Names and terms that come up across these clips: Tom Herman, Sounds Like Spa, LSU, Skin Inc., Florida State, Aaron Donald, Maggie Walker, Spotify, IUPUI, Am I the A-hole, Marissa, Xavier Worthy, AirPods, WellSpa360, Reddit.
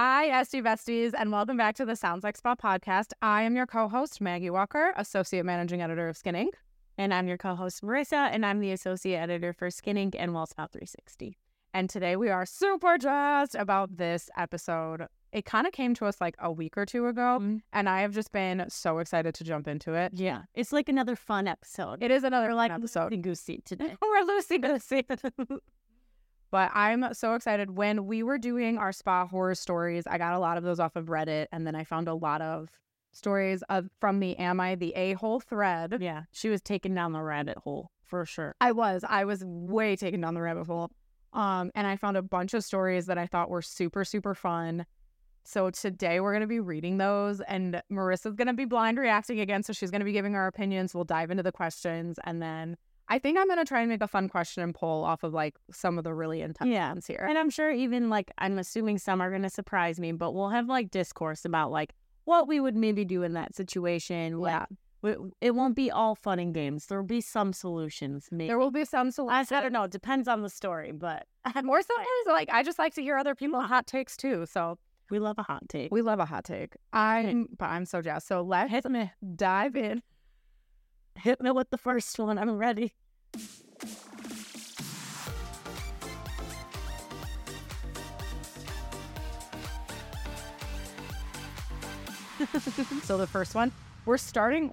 Hi, Esty Besties, and welcome back to the Sounds Like Spa podcast. I am your co-host, Maggie Walker, Associate Managing Editor of Skin Inc. And I'm your co-host, Marissa, and I'm the Associate Editor for Skin Inc. and WellSpa360. And today we are super jazzed about this episode. It kind of came to us like a week or two ago, and I have just been so excited to jump into it. Yeah, it's like another fun episode. It is another fun episode. We're like loosey-goosey today. We're loosey-goosey. But I'm so excited. When we were doing our spa horror stories, I got a lot of those off of Reddit. And then I found a lot of stories from the Am I the A-hole thread. Yeah. She was taken down the rabbit hole for sure. I was way taken down the rabbit hole. And I found a bunch of stories that I thought were super, super fun. So today we're going to be reading those. And Marissa's going to be blind reacting again. So she's going to be giving her opinions. We'll dive into the questions. And then I think I'm going to try and make a fun question and poll off of, like, some of the really intense ones here. And I'm sure even, like, I'm assuming some are going to surprise me, but we'll have, like, discourse about, like, what we would maybe do in that situation. Yeah. Like, it won't be all fun and games. There will be some solutions. Maybe. There will be some solutions. I don't know. It depends on the story, but. And more so is, like, I just like to hear other people's hot takes, too, so. We love a hot take. We love a hot take. I'm so jazzed. So let's dive in. Hit me with the first one. I'm ready. So the first one, we're starting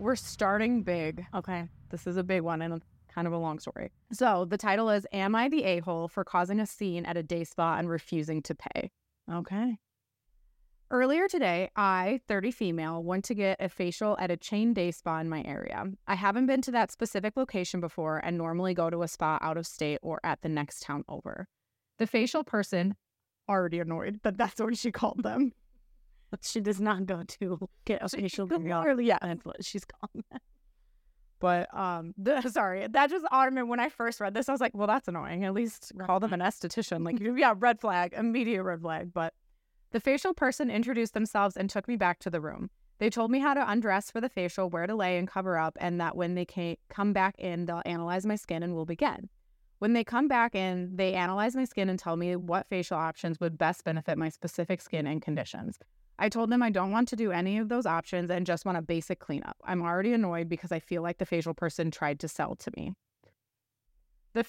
big. Okay. This is a big one and kind of a long story. So the title is, Am I the A-hole for causing a scene at a day spa and refusing to pay? Okay. Earlier today, I, 30 female, went to get a facial at a chain day spa in my area. I haven't been to that specific location before and normally go to a spa out of state or at the next town over. The facial person, already annoyed, but that's what she called them. She does not go to get a facial. Yeah, that's what she's calling them. But, sorry, that just automated. When I first read this, I was like, well, that's annoying. At least call them an esthetician. Like, yeah, red flag, immediate red flag, but. The facial person introduced themselves and took me back to the room. They told me how to undress for the facial, where to lay and cover up, and that when they come back in, they'll analyze my skin and we'll begin. When they come back in, they analyze my skin and tell me what facial options would best benefit my specific skin and conditions. I told them I don't want to do any of those options and just want a basic cleanup. I'm already annoyed because I feel like the facial person tried to sell to me. The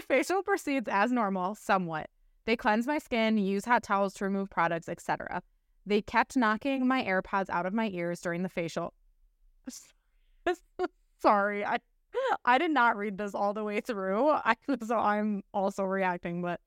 facial proceeds as normal, somewhat. They cleanse my skin, use hot towels to remove products, etc. They kept knocking my AirPods out of my ears during the facial. Sorry, I did not read this all the way through, so I'm also reacting, but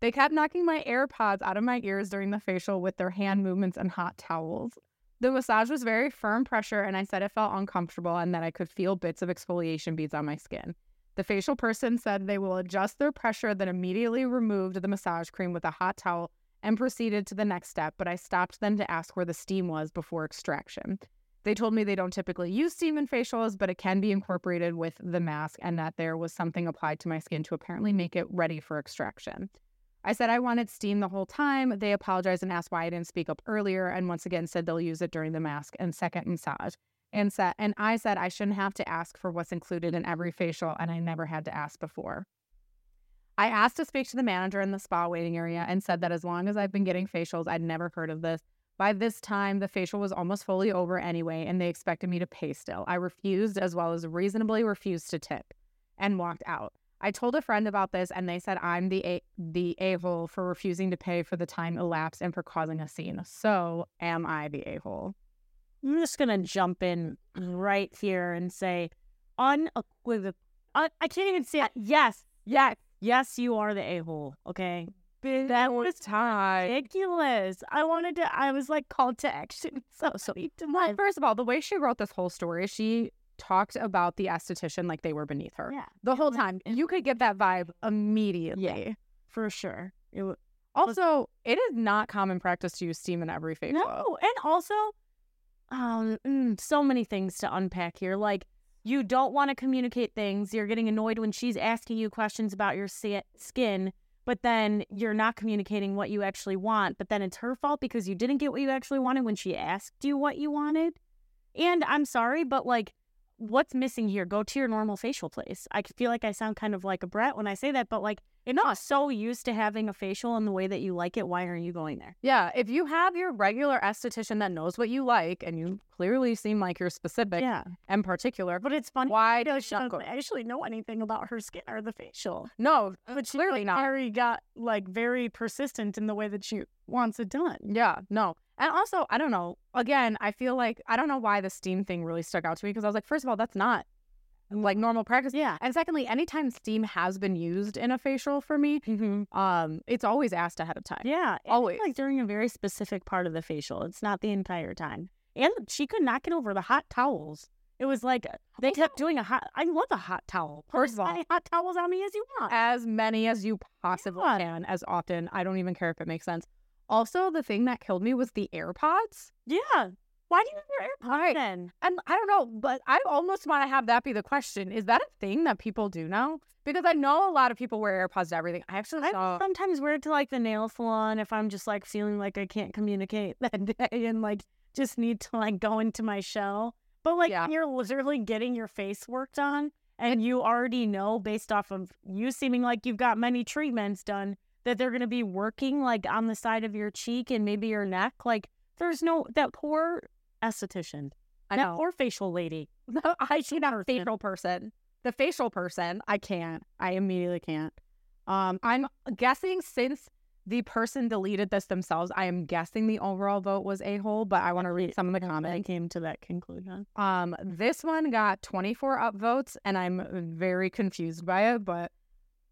they kept knocking my AirPods out of my ears during the facial with their hand movements and hot towels. The massage was very firm pressure, and I said it felt uncomfortable and that I could feel bits of exfoliation beads on my skin. The facial person said they will adjust their pressure, then immediately removed the massage cream with a hot towel and proceeded to the next step, but I stopped them to ask where the steam was before extraction. They told me they don't typically use steam in facials, but it can be incorporated with the mask and that there was something applied to my skin to apparently make it ready for extraction. I said I wanted steam the whole time. They apologized and asked why I didn't speak up earlier and once again said they'll use it during the mask and second massage. And I said I shouldn't have to ask for what's included in every facial, and I never had to ask before. I asked to speak to the manager in the spa waiting area and said that as long as I've been getting facials, I'd never heard of this. By this time, the facial was almost fully over anyway, and they expected me to pay still. I refused, as well as reasonably refused to tip, and walked out. I told a friend about this, and they said I'm the A-hole for refusing to pay for the time elapsed and for causing a scene. So, am I the A-hole? I'm just going to jump in right here and say unequivocal. I can't even say it. Yes. Yes. Yes, you are the a-hole. Okay. That was ridiculous. I was like called to action. So sweet. First of all, the way she wrote this whole story, she talked about the esthetician like they were beneath her. Yeah. The whole time. You could get that vibe immediately. Yeah, for sure. Also, it is not common practice to use steam in every facial. No. And also, so many things to unpack here. Like, you don't want to communicate things. You're getting annoyed when she's asking you questions about your skin, but then you're not communicating what you actually want. But then it's her fault because you didn't get what you actually wanted when she asked you what you wanted. And I'm sorry, but like, what's missing here? Go to your normal facial place. I feel like I sound kind of like a brat when I say that, but like, If you're not so used to having a facial in the way that you like it, why are you going there? Yeah. If you have your regular esthetician that knows what you like, and you clearly seem like you're specific and particular. But it's funny. Why does she not actually know anything about her skin or the facial? No, but clearly not. Ari got like very persistent in the way that she wants it done. Yeah. No. And also, I don't know. Again, I feel like, I don't know why the steam thing really stuck out to me, because I was like, first of all, that's not like normal practice. Yeah. And secondly, anytime steam has been used in a facial for me, it's always asked ahead of time. Yeah. Always. Like during a very specific part of the facial. It's not the entire time. And she could not get over the hot towels. It was like, they kept doing a hot, I love a hot towel. First of all, as many hot towels on me as you want. As many as you possibly can, as often. I don't even care if it makes sense. Also, the thing that killed me was the AirPods. Yeah. Why do you have your AirPods then? And I don't know, but I almost want to have that be the question. Is that a thing that people do now? Because I know a lot of people wear AirPods to everything. I sometimes wear it to like the nail salon if I'm just like feeling like I can't communicate that day and like just need to like go into my shell. But like you're literally getting your face worked on, and you already know based off of you seeming like you've got many treatments done that they're going to be working like on the side of your cheek and maybe your neck. Like there's no, that poor esthetician. I know. That poor facial lady. No, I should not. Facial person. The facial person. I can't. I immediately can't. I'm guessing since the person deleted this themselves, I am guessing the overall vote was A-hole, but I want to read some of the comments. I came to that conclusion. This one got 24 upvotes, and I'm very confused by it, but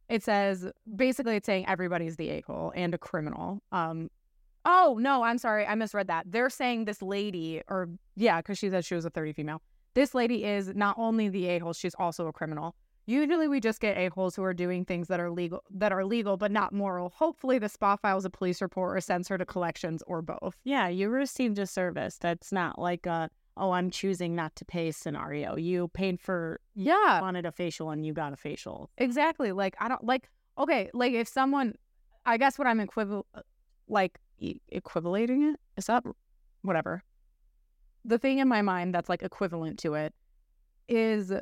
it says, basically it's saying everybody's the A-hole and a criminal. Oh, no, I'm sorry. I misread that. They're saying this lady, or yeah, because she said she was a 30 female. This lady is not only the A-hole, she's also a criminal. Usually we just get a-holes who are doing things that are legal but not moral. Hopefully the spa files a police report or sends her to collections or both. Yeah, you received a service. That's not like a, oh, I'm choosing not to pay scenario. You paid for, you wanted a facial and you got a facial. Exactly. Like, I don't, like, okay, like if someone, I guess what I'm equivalating it? Is that, whatever. The thing in my mind that's like equivalent to it is,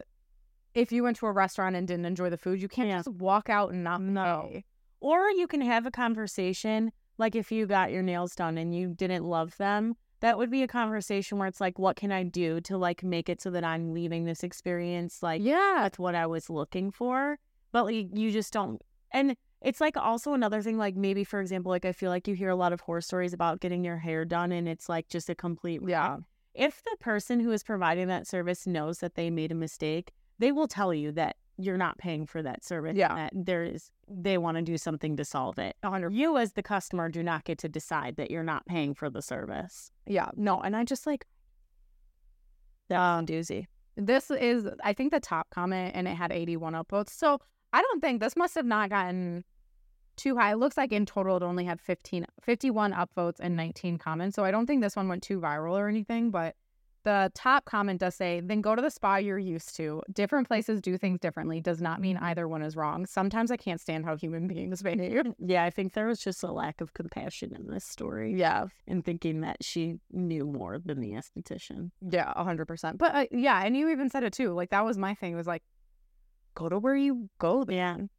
if you went to a restaurant and didn't enjoy the food, you can't just walk out and not know. Or you can have a conversation, like if you got your nails done and you didn't love them, that would be a conversation where it's like, what can I do to like make it so that I'm leaving this experience like that's what I was looking for? But like, you just don't. And it's like also another thing, like maybe for example, like I feel like you hear a lot of horror stories about getting your hair done and it's like just a complete wreck. If the person who is providing that service knows that they made a mistake, they will tell you that you're not paying for that service. Yeah. And that they want to do something to solve it. 100%. You as the customer do not get to decide that you're not paying for the service. Yeah. No. And I just like, that's a doozy. This is, I think, the top comment, and it had 81 upvotes. So I don't think, this must have not gotten too high. It looks like in total it only had 51 upvotes and 19 comments. So I don't think this one went too viral or anything, but the top comment does say, then go to the spa you're used to. Different places do things differently. Does not mean either one is wrong. Sometimes I can't stand how human beings behave. Yeah, I think there was just a lack of compassion in this story. Yeah. And thinking that she knew more than the esthetician. Yeah, 100%. But and you even said it too. Like, that was my thing. It was like, go to where you go then.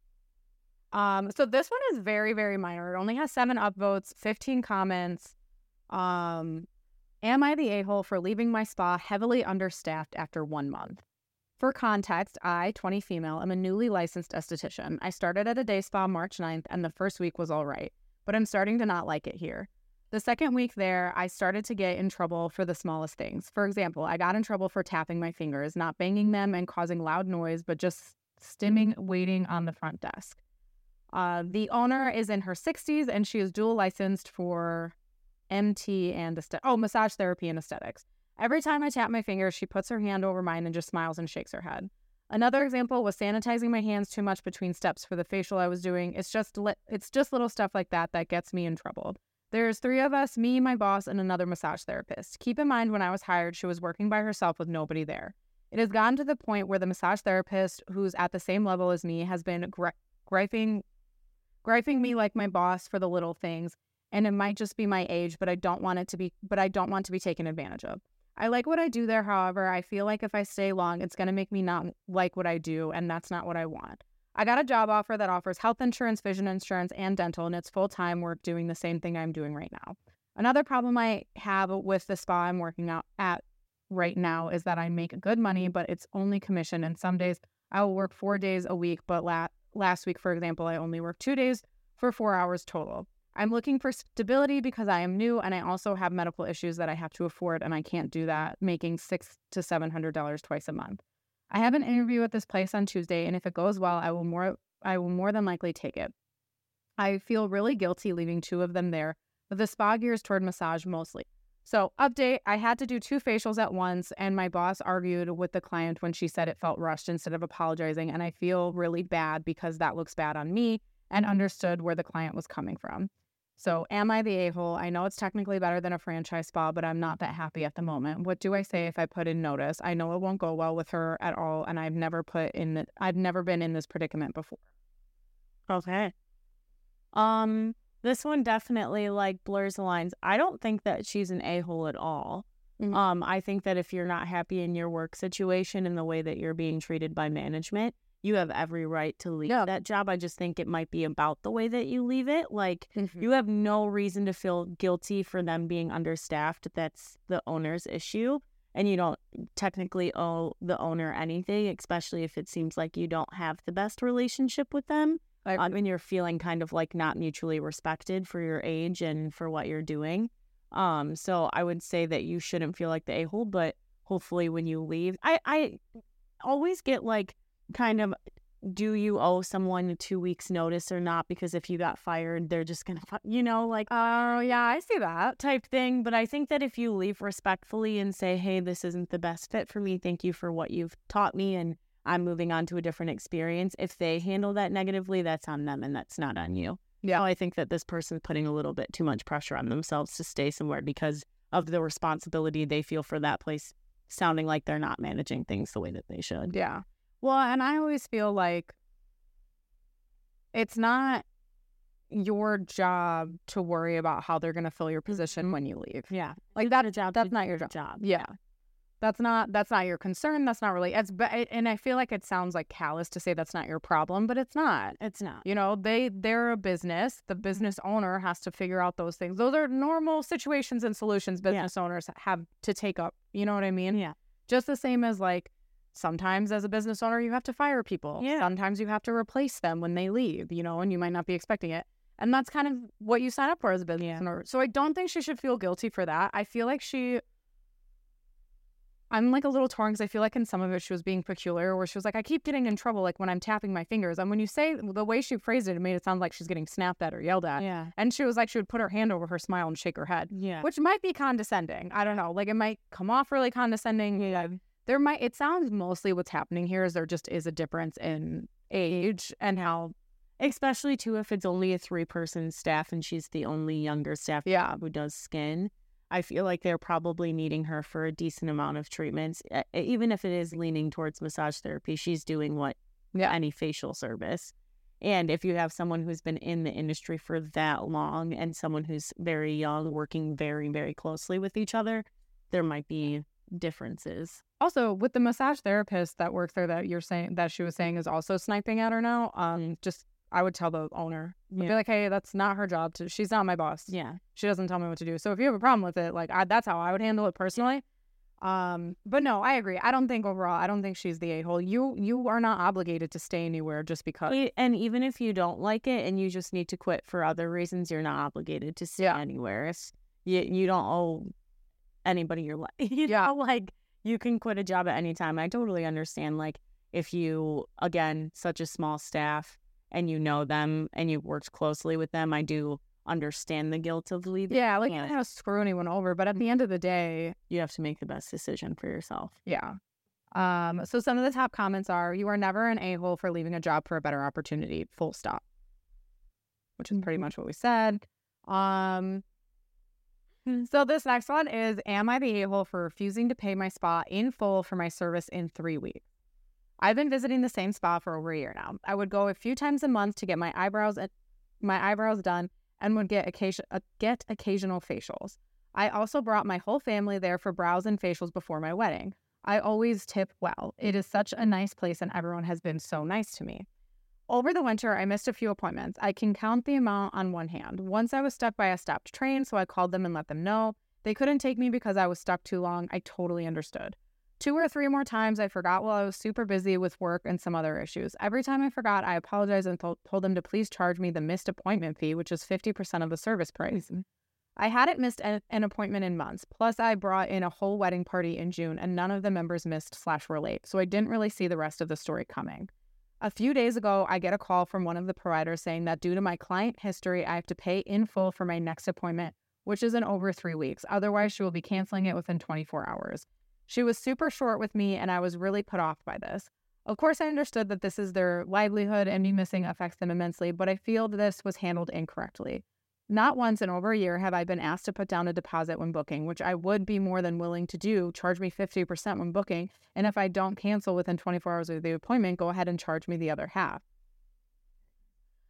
Yeah. So this one is very, very minor. It only has 7 upvotes, 15 comments. Am I the a-hole for leaving my spa heavily understaffed after 1 month? For context, I, 20 female, am a newly licensed esthetician. I started at a day spa March 9th, and the first week was all right, but I'm starting to not like it here. The second week there, I started to get in trouble for the smallest things. For example, I got in trouble for tapping my fingers, not banging them and causing loud noise, but just stimming, waiting on the front desk. The owner is in her 60s, and she is dual licensed for MT and massage therapy and aesthetics. Every time I tap my fingers, she puts her hand over mine and just smiles and shakes her head. Another example was sanitizing my hands too much between steps for the facial I was doing. It's just little stuff like that that gets me in trouble. There's 3 of us, me, my boss, and another massage therapist. Keep in mind, when I was hired, she was working by herself with nobody there. It has gotten to the point where the massage therapist, who's at the same level as me, has been griping me like my boss for the little things. And it might just be my age, but I don't want to be taken advantage of. I like what I do there, however, I feel like if I stay long, it's going to make me not like what I do, and that's not what I want. I got a job offer that offers health insurance, vision insurance, and dental, and it's full-time work doing the same thing I'm doing right now. Another problem I have with the spa I'm working out at right now is that I make good money, but it's only commission, and some days I will work 4 days a week, but last week, for example, I only worked 2 days for 4 hours total. I'm looking for stability because I am new, and I also have medical issues that I have to afford, and I can't do that, making $600 to $700 twice a month. I have an interview at this place on Tuesday, and if it goes well, I will more than likely take it. I feel really guilty leaving two of them there, but the spa gears toward massage mostly. So, update, I had to do two facials at once, and my boss argued with the client when she said it felt rushed instead of apologizing, and I feel really bad because that looks bad on me, and understood where the client was coming from. So, am I the a-hole? I know it's technically better than a franchise spa, but I'm not that happy at the moment. What do I say if I put in notice? I know it won't go well with her at all, and I've never been in this predicament before. Okay. This one definitely, blurs the lines. I don't think that she's an a-hole at all. Mm-hmm. I think that if you're not happy in your work situation and the way that you're being treated by management, you have every right to leave that job. I just think it might be about the way that you leave it. You have no reason to feel guilty for them being understaffed. That's the owner's issue. And you don't technically owe the owner anything, especially if it seems like you don't have the best relationship with them. And you're feeling kind of not mutually respected for your age and for what you're doing. So I would say that you shouldn't feel like the a-hole, but hopefully when you leave, I always get kind of, do you owe someone 2 weeks notice or not? Because if you got fired, they're just going to, oh, yeah, I see that type thing. But I think that if you leave respectfully and say, hey, this isn't the best fit for me. Thank you for what you've taught me. And I'm moving on to a different experience. If they handle that negatively, that's on them and that's not on you. Yeah. So I think that this person's putting a little bit too much pressure on themselves to stay somewhere because of the responsibility they feel for that place, sounding like they're not managing things the way that they should. Yeah. Well, and I always feel like it's not your job to worry about how they're going to fill your position when you leave. Yeah. That's not your job. Yeah. That's not your concern. That's not really, and I feel like it sounds callous to say that's not your problem, but it's not. It's not. They're a business. The business owner has to figure out those things. Those are normal situations and solutions business owners have to take up. You know what I mean? Yeah. Just the same as sometimes as a business owner, you have to fire people. Yeah. Sometimes you have to replace them when they leave, and you might not be expecting it. And that's kind of what you sign up for as a business owner. So I don't think she should feel guilty for that. I feel like I'm a little torn because I feel like in some of it she was being peculiar where she was I keep getting in trouble when I'm tapping my fingers. And when you say the way she phrased it, it made it sound like she's getting snapped at or yelled at. Yeah. And she was she would put her hand over her smile and shake her head. Yeah. Which might be condescending. I don't know. It might come off really condescending. Yeah. It sounds mostly what's happening here is there just is a difference in age and how, especially too, if it's only a 3-person staff and she's the only younger staff who does skin. I feel like they're probably needing her for a decent amount of treatments. Even if it is leaning towards massage therapy, she's doing what any facial service. And if you have someone who's been in the industry for that long and someone who's very young working very, very closely with each other, there might be differences. Also, with the massage therapist that works there that you're saying that she was saying is also sniping at her now, just I would tell the owner. I'd be hey, that's not her job. She's not my boss. Yeah. She doesn't tell me what to do. So if you have a problem with it, that's how I would handle it personally. But no, I agree. I don't think she's the a-hole. You are not obligated to stay anywhere just because. And even if you don't like it and you just need to quit for other reasons, you're not obligated to stay anywhere. If you don't owe anybody your life. You can quit a job at any time. I totally understand, if you, again, such a small staff and you know them and you've worked closely with them, I do understand the guilt of leaving. Yeah, you don't have to screw anyone over, but at the end of the day, you have to make the best decision for yourself. Yeah. So some of the top comments are, you are never an a-hole for leaving a job for a better opportunity, full stop. Which is pretty much what we said. So this next one is, am I the a-hole for refusing to pay my spa in full for my service in 3 weeks? I've been visiting the same spa for over a year now. I would go a few times a month to get my eyebrows done and would get occasional facials. I also brought my whole family there for brows and facials before my wedding. I always tip well. It is such a nice place and everyone has been so nice to me. Over the winter, I missed a few appointments. I can count the amount on one hand. Once I was stuck by a stopped train, so I called them and let them know. They couldn't take me because I was stuck too long. I totally understood. 2 or 3 more times I forgot while I was super busy with work and some other issues. Every time I forgot, I apologized and told them to please charge me the missed appointment fee, which is 50% of the service price. I hadn't missed an appointment in months. Plus, I brought in a whole wedding party in June, and none of the members missed/relate, so I didn't really see the rest of the story coming. A few days ago, I get a call from one of the providers saying that due to my client history, I have to pay in full for my next appointment, which is in over 3 weeks. Otherwise, she will be canceling it within 24 hours. She was super short with me, and I was really put off by this. Of course, I understood that this is their livelihood and me missing affects them immensely, but I feel this was handled incorrectly. Not once in over a year have I been asked to put down a deposit when booking, which I would be more than willing to do. Charge me 50% when booking, and if I don't cancel within 24 hours of the appointment, go ahead and charge me the other half.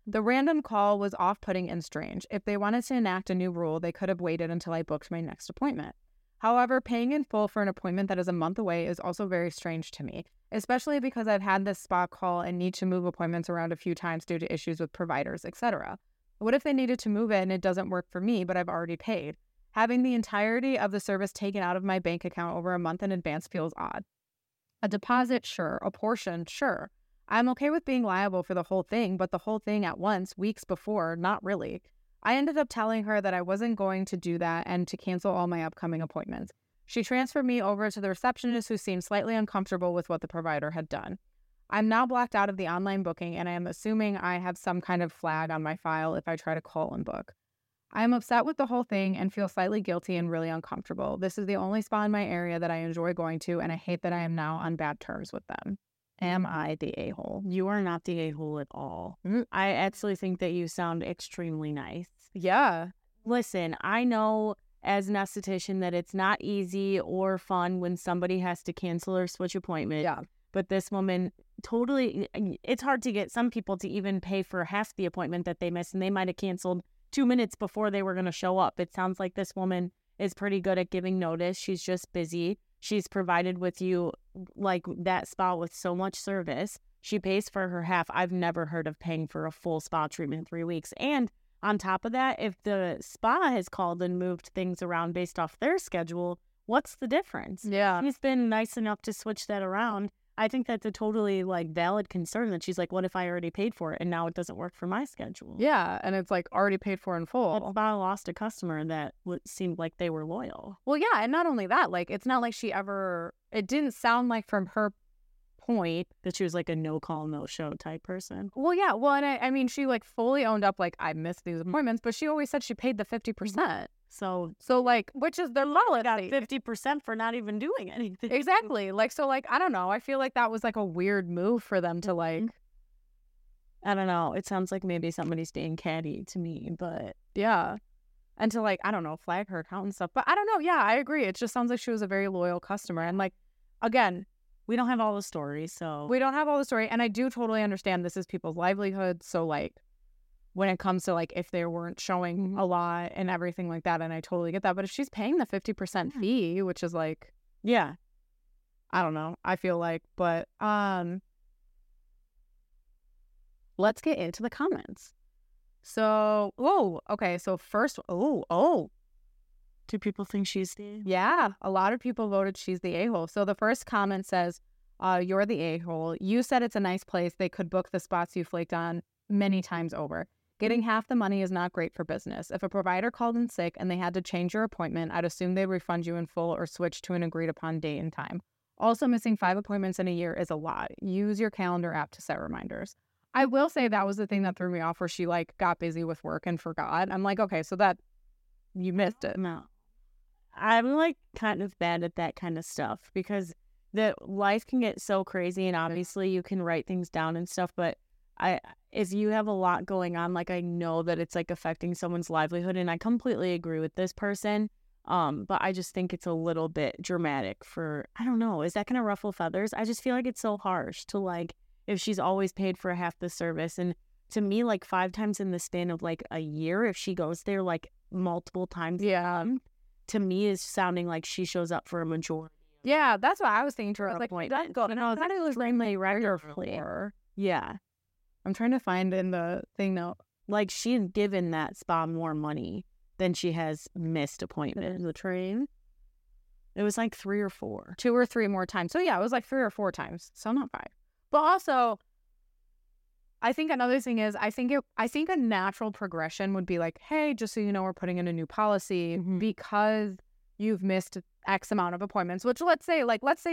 The random call was off-putting and strange. If they wanted to enact a new rule, they could have waited until I booked my next appointment. However, paying in full for an appointment that is a month away is also very strange to me, especially because I've had this spa call and need to move appointments around a few times due to issues with providers, etc. What if they needed to move it and it doesn't work for me, but I've already paid? Having the entirety of the service taken out of my bank account over a month in advance feels odd. A deposit, sure. A portion, sure. I'm okay with being liable for the whole thing, but the whole thing at once, weeks before, not really. I ended up telling her that I wasn't going to do that and to cancel all my upcoming appointments. She transferred me over to the receptionist, who seemed slightly uncomfortable with what the provider had done. I'm now blacked out of the online booking, and I am assuming I have some kind of flag on my file if I try to call and book. I am upset with the whole thing and feel slightly guilty and really uncomfortable. This is the only spa in my area that I enjoy going to, and I hate that I am now on bad terms with them. Am I the a-hole? You are not the a-hole at all. I actually think that you sound extremely nice. Yeah. Listen, I know as an esthetician that it's not easy or fun when somebody has to cancel or switch appointment. Yeah. But this woman, totally, it's hard to get some people to even pay for half the appointment that they missed, and they might have canceled 2 minutes before they were going to show up. It sounds like this woman is pretty good at giving notice. She's just busy. She's provided with you, like, that spa with so much service. She pays for her half. I've never heard of paying for a full spa treatment in 3 weeks. And on top of that, if the spa has called and moved things around based off their schedule, what's the difference? Yeah. She's been nice enough to switch that around. I think that's a totally, like, valid concern that she's like, what if I already paid for it and now it doesn't work for my schedule? Yeah, and it's, like, already paid for in full. That's why I lost a customer that seemed like they were loyal. Well, yeah, and not only that, like, it's not like she ever, it didn't sound like from her point that she was, like, a no-call, no-show type person. Well, yeah, well, and I mean, she, like, fully owned up, like, I missed these appointments, but she always said she paid the 50%. So like, which is their lowest. Got 50% for not even doing anything. Exactly. Like, so, like, I don't know. I feel like that was, like, a weird move for them to, like, I don't know. It sounds like maybe somebody's being catty to me, but yeah. And to, like, I don't know, flag her account and stuff. But I don't know. Yeah, I agree. It just sounds like she was a very loyal customer. And, like, again, we don't have all the story, so. We don't have all the story. And I do totally understand this is people's livelihood. So, like, when it comes to, like, if they weren't showing a lot and everything like that, and I totally get that. But if she's paying the 50% fee, which is, like, yeah, I don't know. I feel like, but let's get into the comments. So, first, do people think she's the? Yeah, a lot of people voted she's the a-hole. So the first comment says, "You're the a-hole. You said it's a nice place. They could book the spots you flaked on many times over. Getting half the money is not great for business. If a provider called in sick and they had to change your appointment, I'd assume they'd refund you in full or switch to an agreed-upon date and time. Also, missing 5 appointments in a year is a lot. Use your calendar app to set reminders." I will say that was the thing that threw me off, where she, like, got busy with work and forgot. I'm like, okay, so that, you missed it. No. I'm, like, kind of bad at that kind of stuff, because the life can get so crazy, and obviously you can write things down and stuff, but if you have a lot going on, like, I know that it's, like, affecting someone's livelihood, and I completely agree with this person, but I just think it's a little bit dramatic for, I don't know, is that going to ruffle feathers? I just feel like it's so harsh to, like, if she's always paid for half the service, and to me, like, 5 times in the span of, like, a year, if she goes there, like, multiple times, yeah, to me is sounding like she shows up for a majority. Yeah, that's what I was thinking to her. I was like, that is extremely regular for her. Yeah. I'm trying to find in the thing now, like she's given that spa more money than she has missed appointments. The train. It was like two or three more times. So yeah, it was like 3 or 4 times. So not 5. But also, I think another thing is, I think a natural progression would be like, hey, just so you know, we're putting in a new policy because you've missed X amount of appointments, which let's say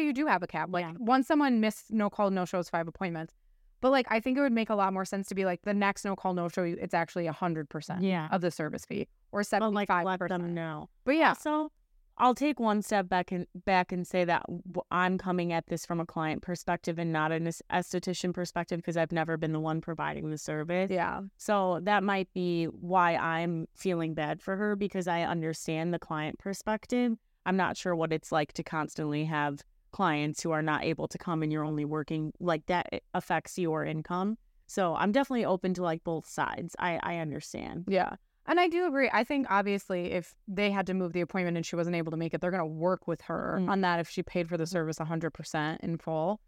you do have a cap. Like once someone missed no call, no shows, 5 appointments. But like, I think it would make a lot more sense to be like the next no call, no show, it's actually 100% of the service fee or 75%. But like, let them know. But yeah. So I'll take one step back and say that I'm coming at this from a client perspective and not an esthetician perspective because I've never been the one providing the service. Yeah. So that might be why I'm feeling bad for her, because I understand the client perspective. I'm not sure what it's like to constantly have clients who are not able to come and you're only working, like that affects your income. So I'm definitely open to like both sides. I understand. Yeah. And I do agree. I think obviously if they had to move the appointment and she wasn't able to make it, they're going to work with her on that if she paid for the service 100% in full.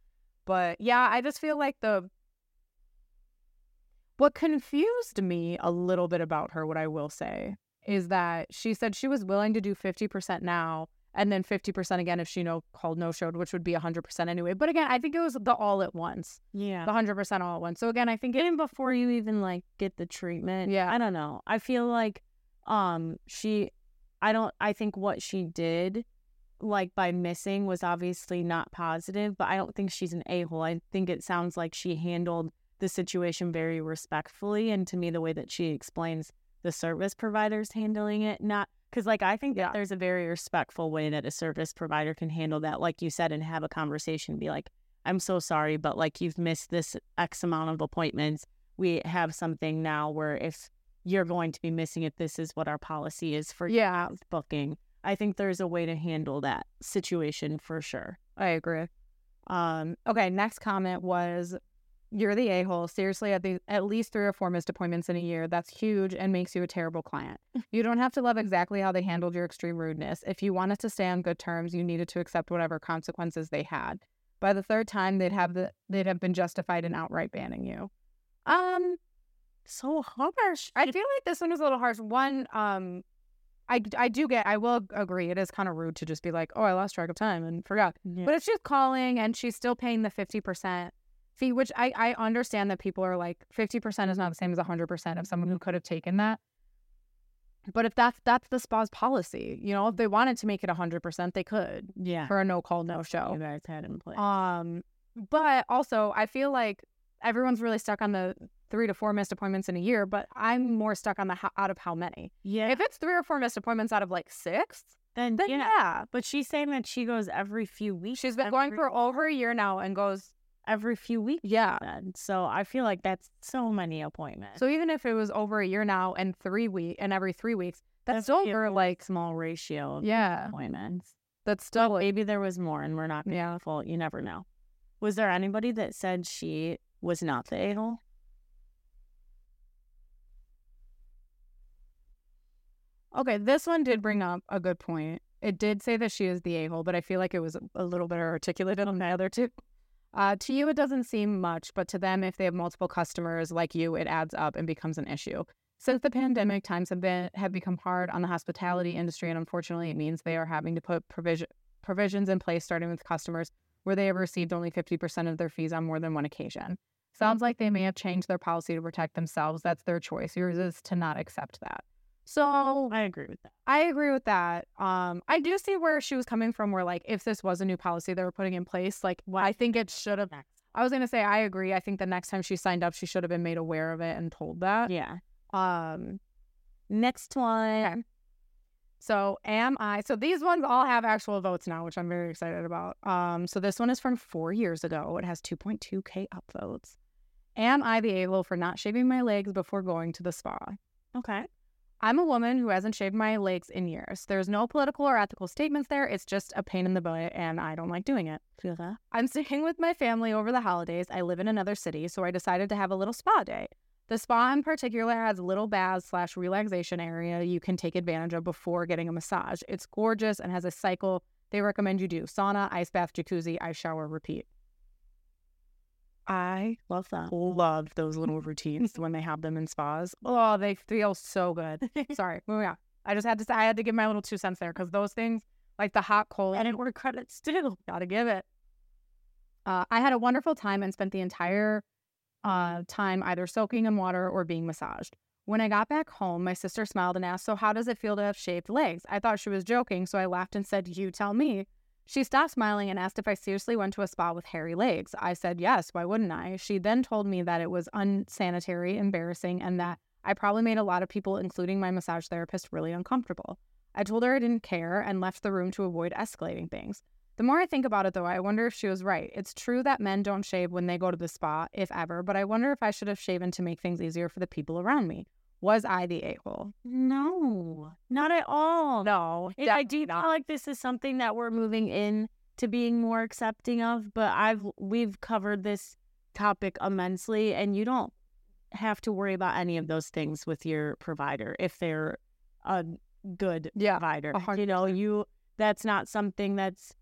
But yeah, I just feel like what confused me a little bit about her, what I will say, is that she said she was willing to do 50% now and then 50% again if she called no showed, which would be 100% anyway. But again, I think it was the all at once. Yeah. The 100% all at once. So again, I think even before you even like get the treatment. Yeah. I don't know. I feel like I think what she did like by missing was obviously not positive, but I don't think she's an a-hole. I think it sounds like she handled the situation very respectfully, and to me the way that she explains the service provider's handling it, not because like I think that there's a very respectful way that a service provider can handle that, like you said, and have a conversation and be like, I'm so sorry, but like you've missed this X amount of appointments. We have something now where if you're going to be missing it, this is what our policy is for booking. I think there's a way to handle that situation for sure. I agree. Okay, next comment was, you're the a-hole. Seriously, at least 3 or 4 missed appointments in a year. That's huge and makes you a terrible client. You don't have to love exactly how they handled your extreme rudeness. If you wanted to stay on good terms, you needed to accept whatever consequences they had. By the 3rd time, they'd have been justified in outright banning you. So harsh. I feel like this one was a little harsh. One, I will agree, it is kind of rude to just be like, oh, I lost track of time and forgot. Yeah. But if she's calling and she's still paying the 50%, fee, which I understand that people are like 50% is not the same as 100% of someone who could have taken that. But if that's the spa's policy, if they wanted to make it 100%, they could. Yeah. For a no call, no show. Yeah, that's had in place. But also I feel like everyone's really stuck on the 3 to 4 missed appointments in a year, but I'm more stuck on the out of how many. Yeah. If it's 3 or 4 missed appointments out of like 6. Then yeah. But she's saying that she goes every few weeks. She's been going for over a year now and goes every few weeks. Yeah. Then. So I feel like that's so many appointments. So even if it was over a year now and every 3 weeks, that's over like small ratio of appointments. That's still like, maybe there was more and we're not full. You never know. Was there anybody that said she was not the a-hole? Okay, this one did bring up a good point. It did say that she is the a-hole, but I feel like it was a little better articulated on the other two. To you, it doesn't seem much, but to them, if they have multiple customers like you, it adds up and becomes an issue. Since the pandemic, times have become hard on the hospitality industry, and unfortunately, it means they are having to put provisions in place, starting with customers where they have received only 50% of their fees on more than one occasion. Sounds like they may have changed their policy to protect themselves. That's their choice. Yours is to not accept that. So I agree with that. I do see where she was coming from, where like if this was a new policy they were putting in place, like I think it should have. I was going to say I agree. I think the next time she signed up she should have been made aware of it and told that. Yeah. Next one. Okay. So so these ones all have actual votes now, which I'm very excited about. So this one is from 4 years ago. It has 2.2K upvotes. Am I the A-hole for not shaving my legs before going to the spa? Okay. I'm a woman who hasn't shaved my legs in years. There's no political or ethical statements there. It's just a pain in the butt, and I don't like doing it. Yeah. I'm staying with my family over the holidays. I live in another city, so I decided to have a little spa day. The spa in particular has little baths / relaxation area you can take advantage of before getting a massage. It's gorgeous and has a cycle they recommend you do. Sauna, ice bath, jacuzzi, ice shower, repeat. I love that. Love those little routines when they have them in spas. Oh, they feel so good. Sorry, moving on. I had to give my little 2 cents there because those things, like the hot cold. And it were credits too. Gotta give it. I had a wonderful time and spent the entire time either soaking in water or being massaged. When I got back home, my sister smiled and asked, "So how does it feel to have shaved legs?" I thought she was joking, so I laughed and said, "You tell me." She stopped smiling and asked if I seriously went to a spa with hairy legs. I said, yes, why wouldn't I? She then told me that it was unsanitary, embarrassing, and that I probably made a lot of people, including my massage therapist, really uncomfortable. I told her I didn't care and left the room to avoid escalating things. The more I think about it, though, I wonder if she was right. It's true that men don't shave when they go to the spa, if ever, but I wonder if I should have shaven to make things easier for the people around me. Was I the a-hole? No, not at all. No. I do feel like this is something that we're moving in to being more accepting of, but we've covered this topic immensely, and you don't have to worry about any of those things with your provider if they're a good provider. 100%. That's not something that's,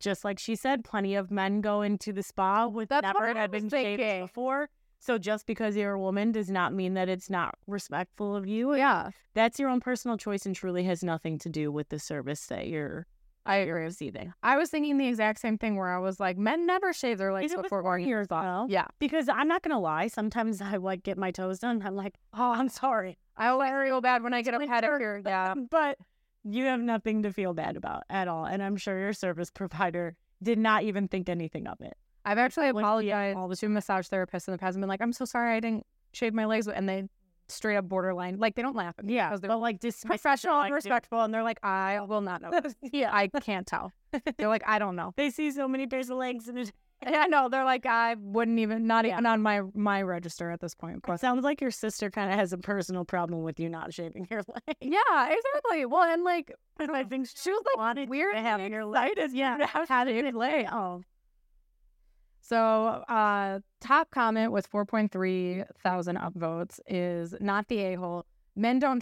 just like she said, plenty of men go into the spa with never having shaved before. So just because you're a woman does not mean that it's not respectful of you. Yeah. That's your own personal choice and truly has nothing to do with the service that you're receiving. I was thinking the exact same thing where I was like, men never shave their legs before going to the spa. Yeah. Because I'm not going to lie. Sometimes I get my toes done. And I'm like, oh, I'm sorry. I always feel bad when I get a pedicure. Yeah. But you have nothing to feel bad about at all. And I'm sure your service provider did not even think anything of it. I've actually apologized to massage therapists in the past and been like, I'm so sorry I didn't shave my legs. And they straight up borderline, they don't laugh at me. Yeah, but professional and respectful. And they're like, I will not know. Yeah, I can't tell. They're like, I don't know. They see so many pairs of legs. Yeah, no, they're like, I wouldn't even, not even on my register at this point. It sounds like your sister kind of has a personal problem with you not shaving your legs. Yeah, exactly. Well, and I think she was weird to have your legs. Yeah, how to play. Oh. So top comment with 4.3 thousand upvotes is not the a-hole. Men don't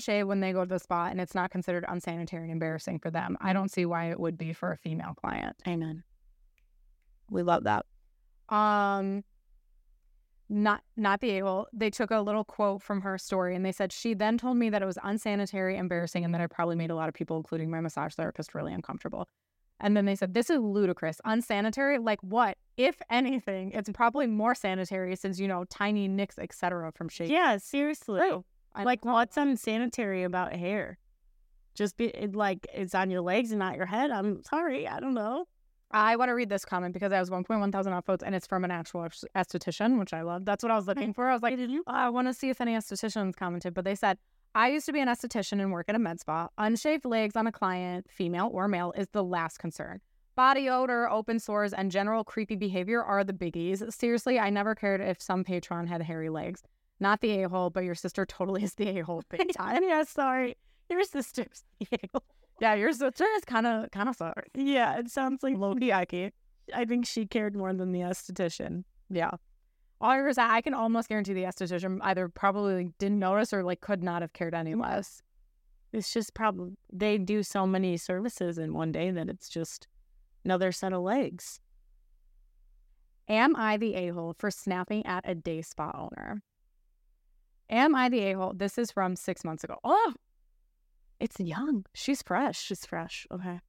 shave when they go to the spa, and it's not considered unsanitary and embarrassing for them. I don't see why it would be for a female client. Amen. We love that. Not the a-hole. They took a little quote from her story, and they said, she then told me that it was unsanitary, embarrassing, and that I probably made a lot of people, including my massage therapist, really uncomfortable. And then they said, this is ludicrous. Unsanitary? Like what? If anything, it's probably more sanitary since, tiny nicks, etc. from shake. Yeah, seriously. True. What's unsanitary about hair? Just it's on your legs and not your head. I'm sorry. I don't know. I want to read this comment because I was 1.1 thousand upvotes, and it's from an actual esthetician, which I love. That's what I was looking for. I was like, I want to see if any estheticians commented, but they said, I used to be an esthetician and work at a med spa. Unshaved legs on a client, female or male, is the last concern. Body odor, open sores, and general creepy behavior are the biggies. Seriously, I never cared if some patron had hairy legs. Not the a-hole, but your sister totally is the a-hole big time. Yeah, sorry. Your sister's the a-hole. Yeah, your sister is kind of sorry. Yeah, it sounds like Loki Aki. I think she cared more than the esthetician. Yeah. I can almost guarantee the esthetician either probably didn't notice or could not have cared any less. It's just probably they do so many services in one day that it's just another set of legs. Am I the a-hole for snapping at a day spa owner? Am I the a-hole? This is from 6 months ago. Oh, it's young. She's fresh. Okay.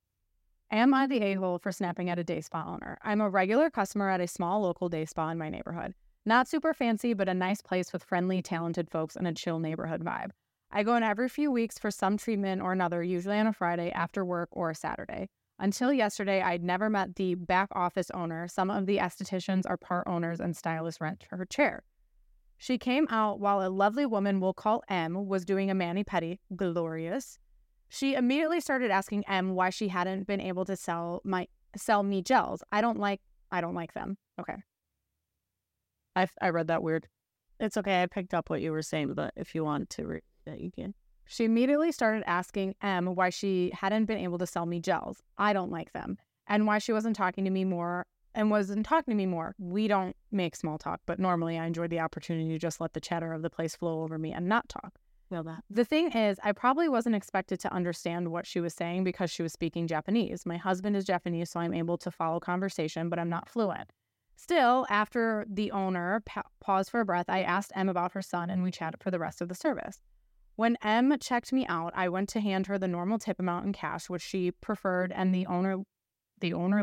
Am I the a-hole for snapping at a day spa owner? I'm a regular customer at a small local day spa in my neighborhood. Not super fancy, but a nice place with friendly, talented folks and a chill neighborhood vibe. I go in every few weeks for some treatment or another, usually on a Friday after work or a Saturday. Until yesterday, I'd never met the back office owner. Some of the estheticians are part owners and stylists rent her chair. She came out while a lovely woman we'll call M was doing a mani-pedi, glorious. She immediately started asking M why she hadn't been able to sell me gels. I don't like them. Okay. I read that weird. It's okay. I picked up what you were saying, but if you want to read that, you can. She immediately started asking M why she hadn't been able to sell me gels. I don't like them. And why she wasn't talking to me more. We don't make small talk, but normally I enjoy the opportunity to just let the chatter of the place flow over me and not talk. Well, that. The thing is, I probably wasn't expected to understand what she was saying because she was speaking Japanese. My husband is Japanese, so I'm able to follow conversation, but I'm not fluent. Still, after the owner paused for a breath, I asked Em about her son, and we chatted for the rest of the service. When Em checked me out, I went to hand her the normal tip amount in cash, which she preferred, and the owner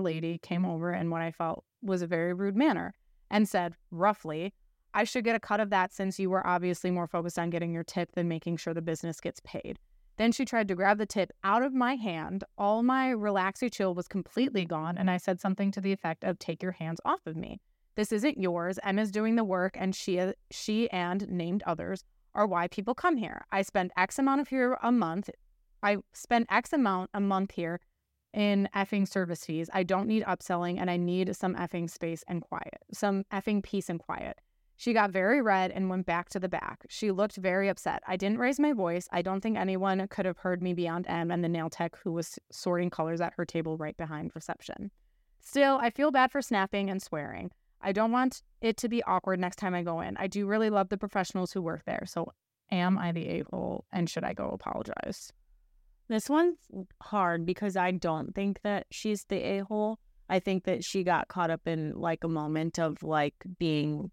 lady came over in what I felt was a very rude manner and said, roughly, I should get a cut of that since you were obviously more focused on getting your tip than making sure the business gets paid. Then she tried to grab the tip out of my hand. All my relaxy chill was completely gone, and I said something to the effect of, take your hands off of me. This isn't yours. Emma's doing the work, and she and named others are why people come here. I spend X amount of here a month. I spend X amount a month here in effing service fees. I don't need upselling, and I need some effing space and quiet, some effing peace and quiet. She got very red and went back to the back. She looked very upset. I didn't raise my voice. I don't think anyone could have heard me beyond M and the nail tech who was sorting colors at her table right behind reception. Still, I feel bad for snapping and swearing. I don't want it to be awkward next time I go in. I do really love the professionals who work there. So am I the a-hole, and should I go apologize? This one's hard because I don't think that she's the a-hole. I think that she got caught up in like a moment of like being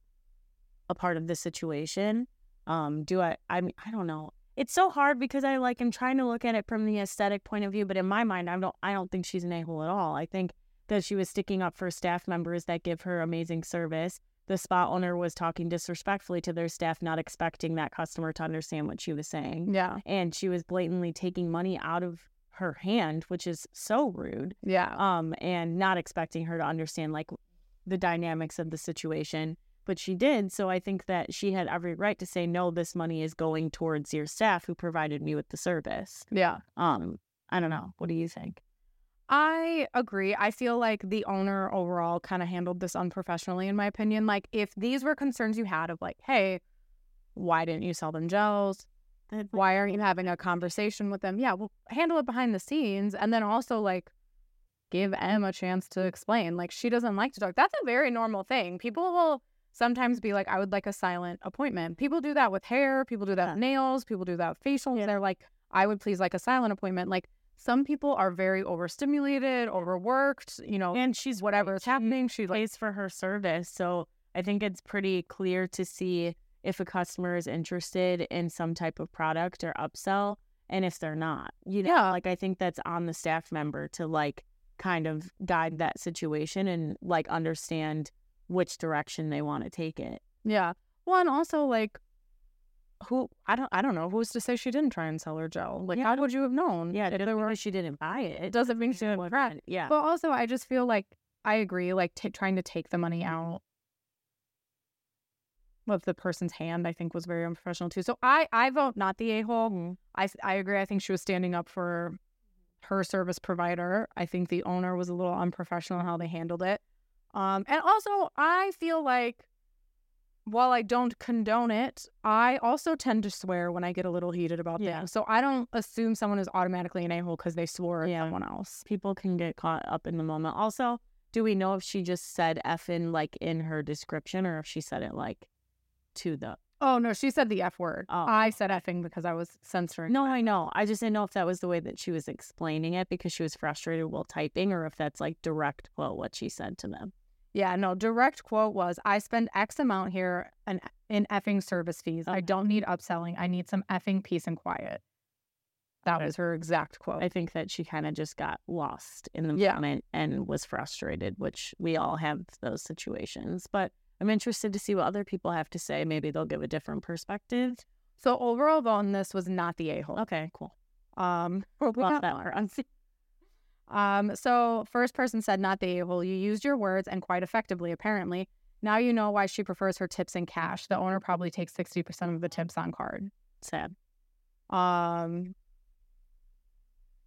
a part of the situation. I mean, I don't know. It's so hard because I'm trying to look at it from the aesthetic point of view, but in my mind, I don't think she's an a-hole at all. I think that she was sticking up for staff members that give her amazing service. The spa owner was talking disrespectfully to their staff, not expecting that customer to understand what she was saying. Yeah. And she was blatantly taking money out of her hand, which is so rude. Yeah. And not expecting her to understand like the dynamics of the situation. But she did, so I think that she had every right to say, no, this money is going towards your staff who provided me with the service. Yeah. I don't know. What do you think? I agree. I feel like the owner overall kind of handled this unprofessionally, in my opinion. Like, if these were concerns you had of like, hey, why didn't you sell them gels? Why aren't you having a conversation with them? Yeah, well, handle it behind the scenes. And then also like, give Em a chance to explain. Like, she doesn't like to talk. That's a very normal thing. People will sometimes be like, I would like a silent appointment. People do that with hair. People do that with nails. People do that with facials. Yeah. They're like, I would please like a silent appointment. Like, some people are very overstimulated, overworked, you know. And she's whatever's happening. She pays for her service. So I think it's pretty clear to see if a customer is interested in some type of product or upsell and if they're not. You know, yeah. Like, I think that's on the staff member to like kind of guide that situation and like understand which direction they want to take it. Yeah. Well, and also like, who I don't know who's to say she didn't try and sell her gel. Like, yeah, how would you have known? Yeah, she didn't buy it. It doesn't mean she didn't try. Yeah. But also, I just feel like I agree. Like trying to take the money out of the person's hand, I think was very unprofessional too. So I vote not the a-hole. Mm-hmm. I agree. I think she was standing up for her service provider. I think the owner was a little unprofessional in how they handled it. And also, I feel like while I don't condone it, I also tend to swear when I get a little heated about things. So I don't assume someone is automatically an a-hole because they swore at someone else. People can get caught up in the moment. Also, do we know if she just said effing like in her description or if she said it like to the... Oh, no, she said the F word. Oh. I said effing because I was censoring. No, I know. I just didn't know if that was the way that she was explaining it because she was frustrated while typing or if that's like direct quote what she said to them. Yeah, no, direct quote was, I spend X amount here in effing service fees. Okay. I don't need upselling. I need some effing peace and quiet. That was her exact quote. I think that she kind of just got lost in the moment and was frustrated, which we all have those situations. But I'm interested to see what other people have to say. Maybe they'll give a different perspective. So overall, though, on this was not the a-hole. Okay, cool. So first person said not the a-hole. You used your words and quite effectively, apparently. Now you know why she prefers her tips in cash. The owner probably takes 60% of the tips on card. Sad.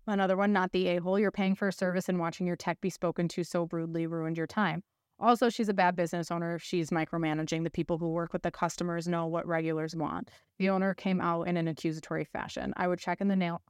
Another one, not the a-hole. You're paying for a service and watching your tech be spoken to so rudely ruined your time. Also, she's a bad business owner. She's micromanaging. The people who work with the customers know what regulars want. The owner came out in an accusatory fashion. I would check on the nail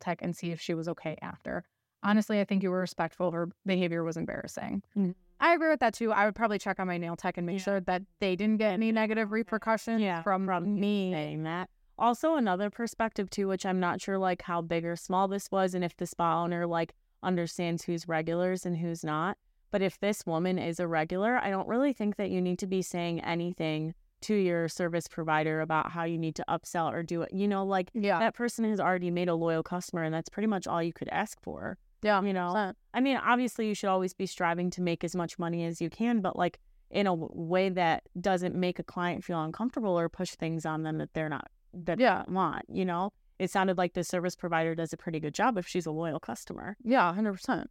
tech and see if she was okay after. Honestly, I think you were respectful. Her behavior was embarrassing. Mm-hmm. I agree with that too. I would probably check on my nail tech and make sure that they didn't get any negative repercussions from me saying that. Also, another perspective too, which I'm not sure like how big or small this was, and if the spa owner like understands who's regulars and who's not. But if this woman is a regular, I don't really think that you need to be saying anything to your service provider about how you need to upsell or do it. You know, like, yeah, that person has already made a loyal customer, and that's pretty much all you could ask for. Yeah. You know, I mean, obviously you should always be striving to make as much money as you can, but like in a way that doesn't make a client feel uncomfortable or push things on them that they're not, that yeah, they want, you know? It sounded like the service provider does a pretty good job if she's a loyal customer. Yeah, 100%.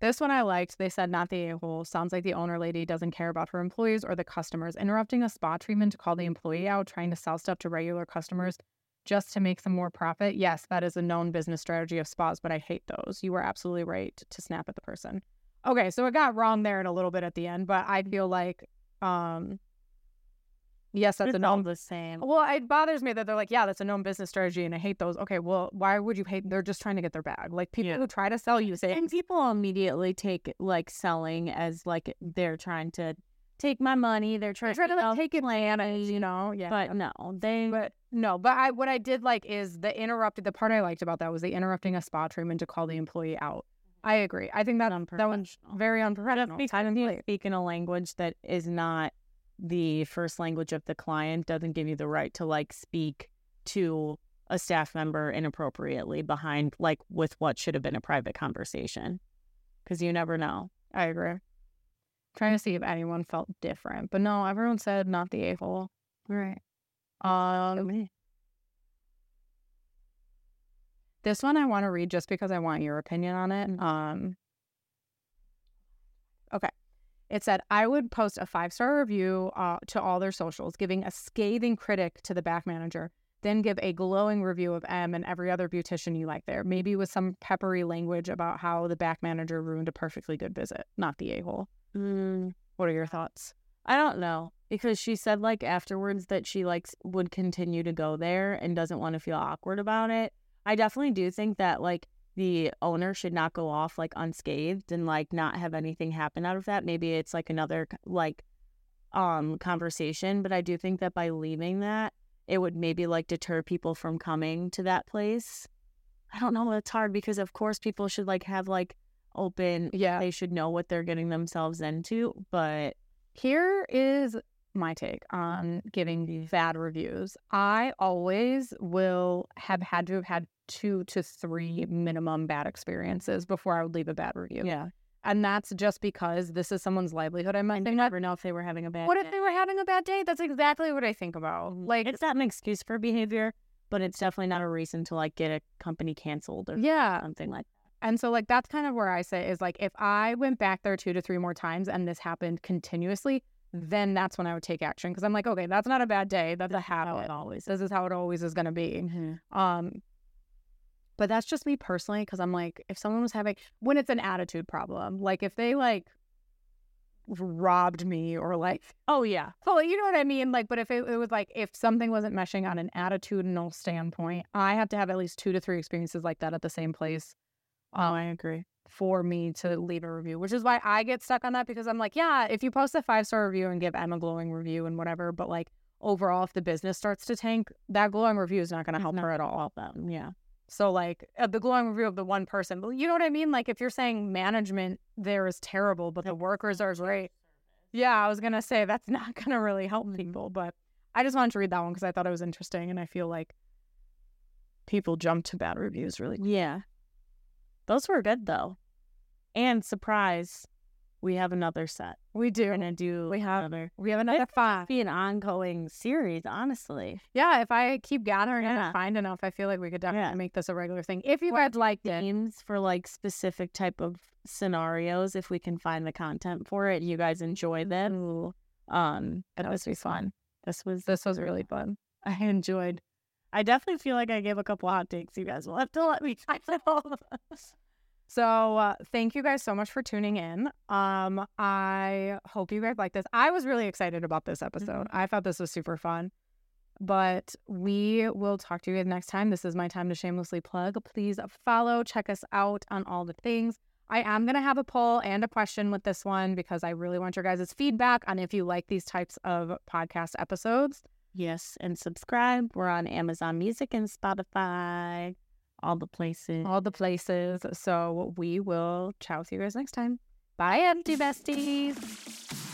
This one I liked. They said, not the a-hole. Sounds like the owner lady doesn't care about her employees or the customers. Interrupting a spa treatment to call the employee out, trying to sell stuff to regular customers just to make some more profit. Yes, that is a known business strategy of spas, but I hate those. You were absolutely right to snap at the person. Okay, so it got wrong there in a little bit at the end, but I feel like... yes, that's a known, the same. Well, it bothers me that they're like, yeah, that's a known business strategy, and I hate those. Okay, well, why would you hate? They're just trying to get their bag. Like, people who try to sell you say, and people immediately take like selling as like they're trying to take my money. They're trying to like take advantage, you know? Yeah, but no, they. But no, but I what I did like is the interrupted. The part I liked about that was the interrupting a spa treatment to call the employee out. I agree. I think that one's very unprofessional. Speak in a language that is not the first language of the client doesn't give you the right to like speak to a staff member inappropriately behind like with what should have been a private conversation, because you never know. I agree. I'm trying to see if anyone felt different, but no, everyone said not the a-hole. Right. This one I want to read just because I want your opinion on it. Okay. It said, I would post a 5-star review to all their socials, giving a scathing critic to the back manager, then give a glowing review of M and every other beautician you like there, maybe with some peppery language about how the back manager ruined a perfectly good visit. Not the a-hole. What are your thoughts? I don't know, because she said like afterwards that she likes would continue to go there and doesn't want to feel awkward about it. I definitely do think that like the owner should not go off like unscathed and like not have anything happen out of that. Maybe it's like another like conversation, but I do think that by leaving that, it would maybe like deter people from coming to that place. I don't know. It's hard because of course people should like have like open. Yeah, they should know what they're getting themselves into. But here is my take on getting bad reviews. I always will have had 2 to 3 minimum bad experiences before I would leave a bad review. Yeah. And that's just because this is someone's livelihood. I might never know if they were having a bad day. What if they were having a bad day? That's exactly what I think about. Like, it's not an excuse for behavior, but it's definitely not a reason to like get a company canceled or something like that. And so like that's kind of where I say is like if I went back there 2 to 3 more times and this happened continuously, then that's when I would take action, because I'm like, okay, that's not a bad day. That's a habit. How it always is. This is how it always is going to be. Mm-hmm. But that's just me personally, because I'm like, if someone was having, when it's an attitude problem, like if they like robbed me or like, oh yeah, well, you know what I mean? Like, but if it was like, if something wasn't meshing on an attitudinal standpoint, I have to have at least 2 to 3 experiences like that at the same place. I agree. For me to leave a review, which is why I get stuck on that, because I'm like, yeah, if you post a 5-star review and give Em a glowing review and whatever, but like overall, if the business starts to tank, that glowing review is not going to help her at all. Yeah. So, like, the glowing review of the one person. But you know what I mean? Like, if you're saying management there is terrible, but the workers are great. Yeah, I was going to say that's not going to really help people. But I just wanted to read that one because I thought it was interesting. And I feel like people jump to bad reviews really quick. Yeah. Those were good, though. And surprise, we have another set. We do. We're going to do another. We have another 5. It could be an ongoing series, honestly. Yeah, if I keep gathering and find enough, I feel like we could definitely make this a regular thing. If you guys like themes for like specific type of scenarios, if we can find the content for it, you guys enjoy them. Ooh. That was fun. This was really fun. I enjoyed. I definitely feel like I gave a couple hot takes. You guys will have to let me type it all of us. So thank you guys so much for tuning in. I hope you guys like this. I was really excited about this episode. Mm-hmm. I thought this was super fun. But we will talk to you guys next time. This is my time to shamelessly plug. Please follow, check us out on all the things. I am going to have a poll and a question with this one because I really want your guys' feedback on if you like these types of podcast episodes. Yes, and subscribe. We're on Amazon Music and Spotify. All the places. So we will chat with you guys next time. Bye, empty besties.